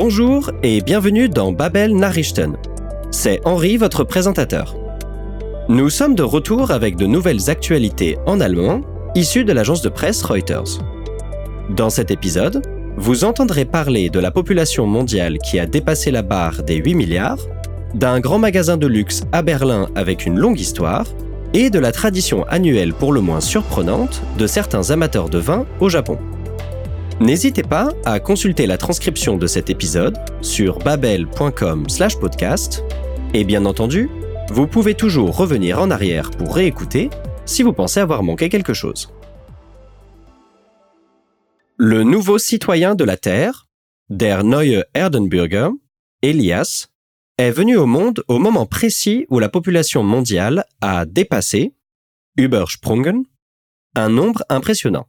Bonjour et bienvenue dans Babel Nachrichten. C'est Henri, votre présentateur. Nous sommes de retour avec de nouvelles actualités en allemand, issues de l'agence de presse Reuters. Dans cet épisode, vous entendrez parler de la population mondiale qui a dépassé la barre des 8 milliards, d'un grand magasin de luxe à Berlin avec une longue histoire, et de la tradition annuelle pour le moins surprenante de certains amateurs de vin au Japon. N'hésitez pas à consulter la transcription de cet épisode sur babel.com/podcast et bien entendu, vous pouvez toujours revenir en arrière pour réécouter si vous pensez avoir manqué quelque chose. Le nouveau citoyen de la Terre, der neue Erdenbürger, Elias, est venu au monde au moment précis où la population mondiale a dépassé, übersprungen, un nombre impressionnant.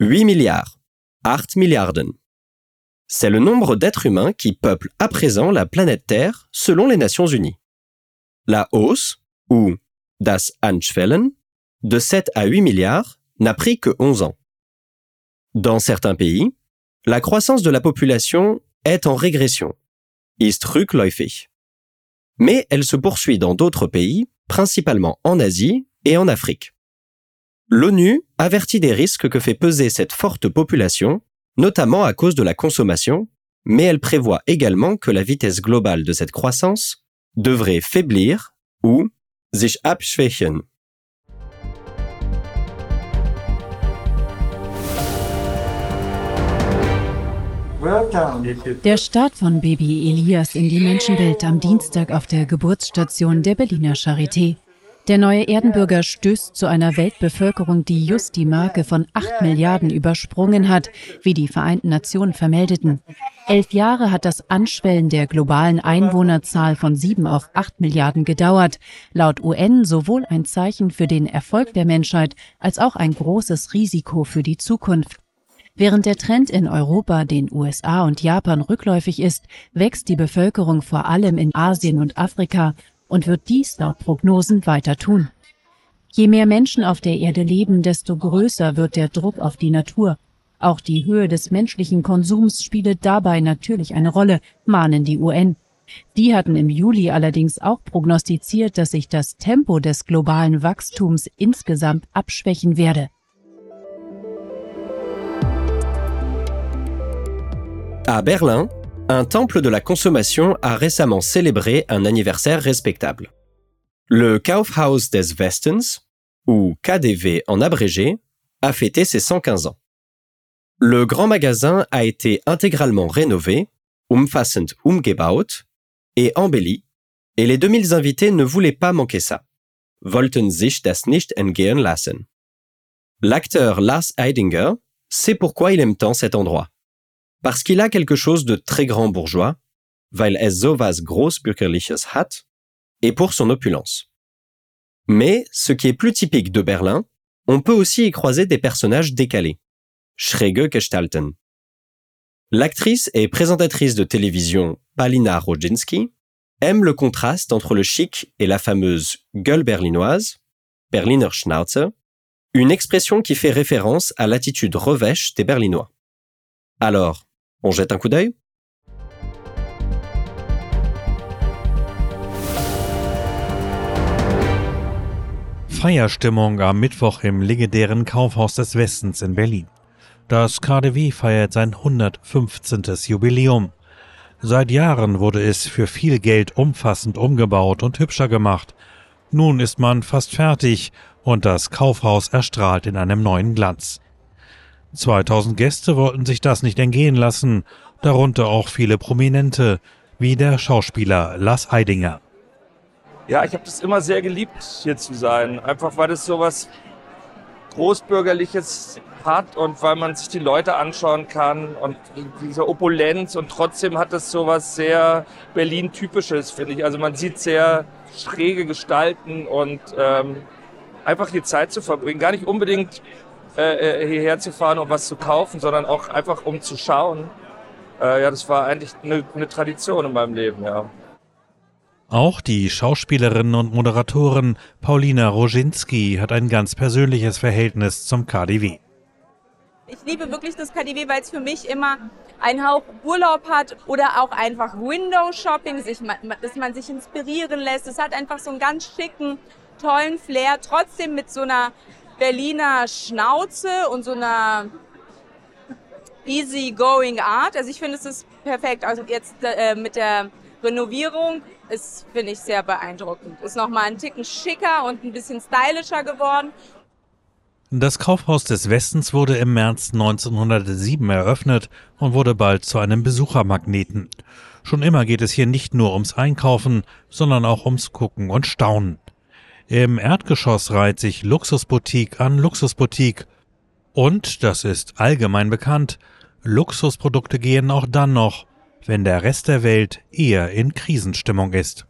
8 milliards. 8 Milliarden. C'est le nombre d'êtres humains qui peuplent à présent la planète Terre selon les Nations Unies. La hausse, ou das Anschwellen, de 7 à 8 milliards n'a pris que 11 ans. Dans certains pays, la croissance de la population est en régression, ist rückläufig. Mais elle se poursuit dans d'autres pays, principalement en Asie et en Afrique. L'ONU avertit des risques que fait peser cette forte population, notamment à cause de la consommation, mais elle prévoit également que la vitesse globale de cette croissance devrait faiblir ou sich abschwächen. Der Start von Baby Elias in die Menschenwelt am Dienstag auf der Geburtsstation der Berliner Charité. Der neue Erdenbürger stößt zu einer Weltbevölkerung, die just die Marke von 8 Milliarden übersprungen hat, wie die Vereinten Nationen vermeldeten. 11 Jahre hat das Anschwellen der globalen Einwohnerzahl von 7 auf 8 Milliarden gedauert. Laut UN sowohl ein Zeichen für den Erfolg der Menschheit als auch ein großes Risiko für die Zukunft. Während der Trend in Europa, den USA und Japan rückläufig ist, wächst die Bevölkerung vor allem in Asien und Afrika und wird dies laut Prognosen weiter tun. Je mehr Menschen auf der Erde leben, desto größer wird der Druck auf die Natur. Auch die Höhe des menschlichen Konsums spielt dabei natürlich eine Rolle, mahnen die UN. Die hatten im Juli allerdings auch prognostiziert, dass sich das Tempo des globalen Wachstums insgesamt abschwächen werde. À Berlin, un temple de la consommation a récemment célébré un anniversaire respectable. Le Kaufhaus des Westens, ou KDW en abrégé, a fêté ses 115 ans. Le grand magasin a été intégralement rénové, umfassend umgebaut, et embelli, et les 2000 invités ne voulaient pas manquer ça. Wollten sich das nicht entgehen lassen. L'acteur Lars Heidinger sait pourquoi il aime tant cet endroit. Parce qu'il a quelque chose de très grand bourgeois, weil es sowas großbürgerliches hat, et pour son opulence. Mais, ce qui est plus typique de Berlin, on peut aussi y croiser des personnages décalés, schräge Gestalten. L'actrice et présentatrice de télévision Palina Rosinski aime le contraste entre le chic et la fameuse gueule berlinoise, Berliner Schnauze, une expression qui fait référence à l'attitude revêche des Berlinois. Alors, on jette un coup d'œil ? Feierstimmung am Mittwoch im legendären Kaufhaus des Westens in Berlin. Das KaDeWe feiert sein 115. Jubiläum. Seit Jahren wurde es für viel Geld umfassend umgebaut und hübscher gemacht. Nun ist man fast fertig und das Kaufhaus erstrahlt in einem neuen Glanz. 2000 Gäste wollten sich das nicht entgehen lassen, darunter auch viele Prominente, wie der Schauspieler Lars Heidinger. Ja, ich habe das immer sehr geliebt, hier zu sein, einfach weil es so was Großbürgerliches hat und weil man sich die Leute anschauen kann und diese Opulenz und trotzdem hat es so was sehr Berlin-typisches, finde ich. Also man sieht sehr schräge Gestalten und einfach hier Zeit zu verbringen, gar nicht unbedingt hierher zu fahren, um was zu kaufen, sondern auch einfach um zu schauen. Ja, das war eigentlich eine Tradition in meinem Leben, ja. Auch die Schauspielerin und Moderatorin Palina Rosinski hat ein ganz persönliches Verhältnis zum KaDeWe. Ich liebe wirklich das KaDeWe, weil es für mich immer einen Hauch Urlaub hat oder auch einfach Window-Shopping, dass man sich inspirieren lässt. Es hat einfach so einen ganz schicken, tollen Flair, trotzdem mit so einer Berliner Schnauze und so einer easy-going Art. Also ich finde, es ist perfekt. Also jetzt mit der Renovierung ist, finde ich, sehr beeindruckend. Ist nochmal einen Ticken schicker und ein bisschen stylischer geworden. Das Kaufhaus des Westens wurde im März 1907 eröffnet und wurde bald zu einem Besuchermagneten. Schon immer geht es hier nicht nur ums Einkaufen, sondern auch ums Gucken und Staunen. Im Erdgeschoss reiht sich Luxusboutique an Luxusboutique. Und, das ist allgemein bekannt, Luxusprodukte gehen auch dann noch, wenn der Rest der Welt eher in Krisenstimmung ist.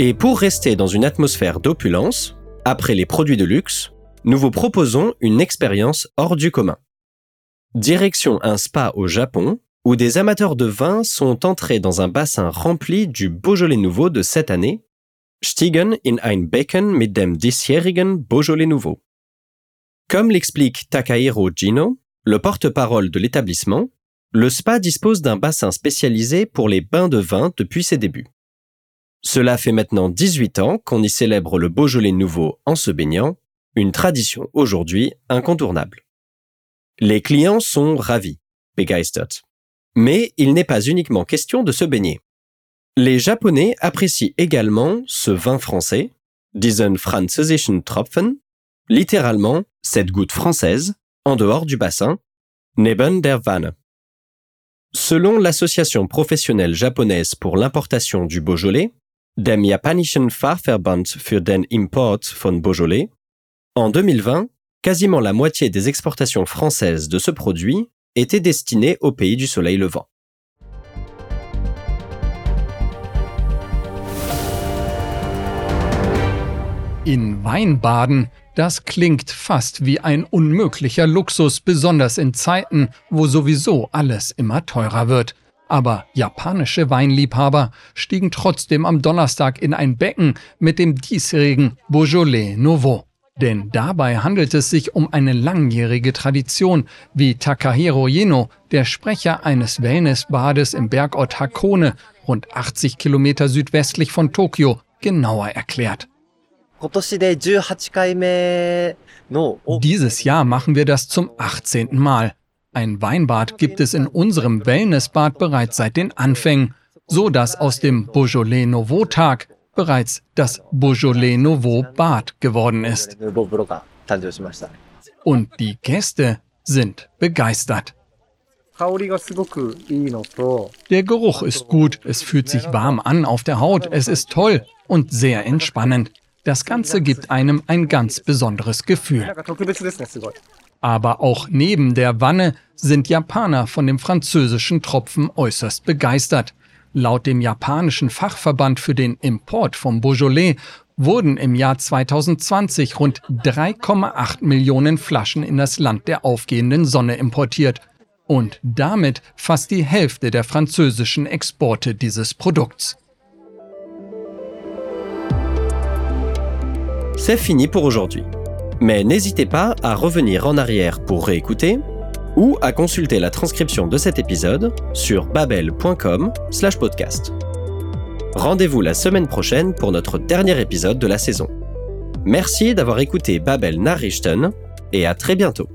Et pour rester dans une atmosphère d'opulence, après les produits de luxe, nous vous proposons une expérience hors du commun. Direction un spa au Japon, où des amateurs de vin sont entrés dans un bassin rempli du Beaujolais Nouveau de cette année, stiegen in ein Becken mit dem diesjährigen Beaujolais Nouveau. Comme l'explique Takahiro Yeno, le porte-parole de l'établissement, le spa dispose d'un bassin spécialisé pour les bains de vin depuis ses débuts. Cela fait maintenant 18 ans qu'on y célèbre le Beaujolais nouveau en se baignant, une tradition aujourd'hui incontournable. Les clients sont ravis, begeistert. Mais il n'est pas uniquement question de se baigner. Les Japonais apprécient également ce vin français, diesen französischen Tropfen, littéralement cette goutte française, en dehors du bassin, neben der Wanne. Selon l'Association professionnelle japonaise pour l'importation du Beaujolais, dem japanischen Fachverband für den Import von Beaujolais, en 2020, quasiment la moitié des exportations françaises de ce produit étaient destinées aux pays du soleil levant. In Wein baden, das klingt fast wie ein unmöglicher Luxus, besonders in Zeiten, wo sowieso alles immer teurer wird. Aber japanische Weinliebhaber stiegen trotzdem am Donnerstag in ein Becken mit dem diesjährigen Beaujolais Nouveau. Denn dabei handelt es sich um eine langjährige Tradition, wie Takahiro Yeno, der Sprecher eines Wellnessbades im Bergort Hakone, rund 80 Kilometer südwestlich von Tokio, genauer erklärt. Dieses Jahr machen wir das zum 18. Mal. Ein Weinbad gibt es in unserem Wellnessbad bereits seit den Anfängen, so dass aus dem Beaujolais Nouveau Tag bereits das Beaujolais Nouveau Bad geworden ist. Und die Gäste sind begeistert. Der Geruch ist gut, es fühlt sich warm an auf der Haut, es ist toll und sehr entspannend. Das Ganze gibt einem ein ganz besonderes Gefühl. Aber auch neben der Wanne sind Japaner von dem französischen Tropfen äußerst begeistert. Laut dem japanischen Fachverband für den Import vom Beaujolais wurden im Jahr 2020 rund 3,8 Millionen Flaschen in das Land der aufgehenden Sonne importiert. Und damit fast die Hälfte der französischen Exporte dieses Produkts. C'est fini pour aujourd'hui. Mais n'hésitez pas à revenir en arrière pour réécouter ou à consulter la transcription de cet épisode sur babel.com/podcast. Rendez-vous la semaine prochaine pour notre dernier épisode de la saison. Merci d'avoir écouté Babel Nachrichten et à très bientôt.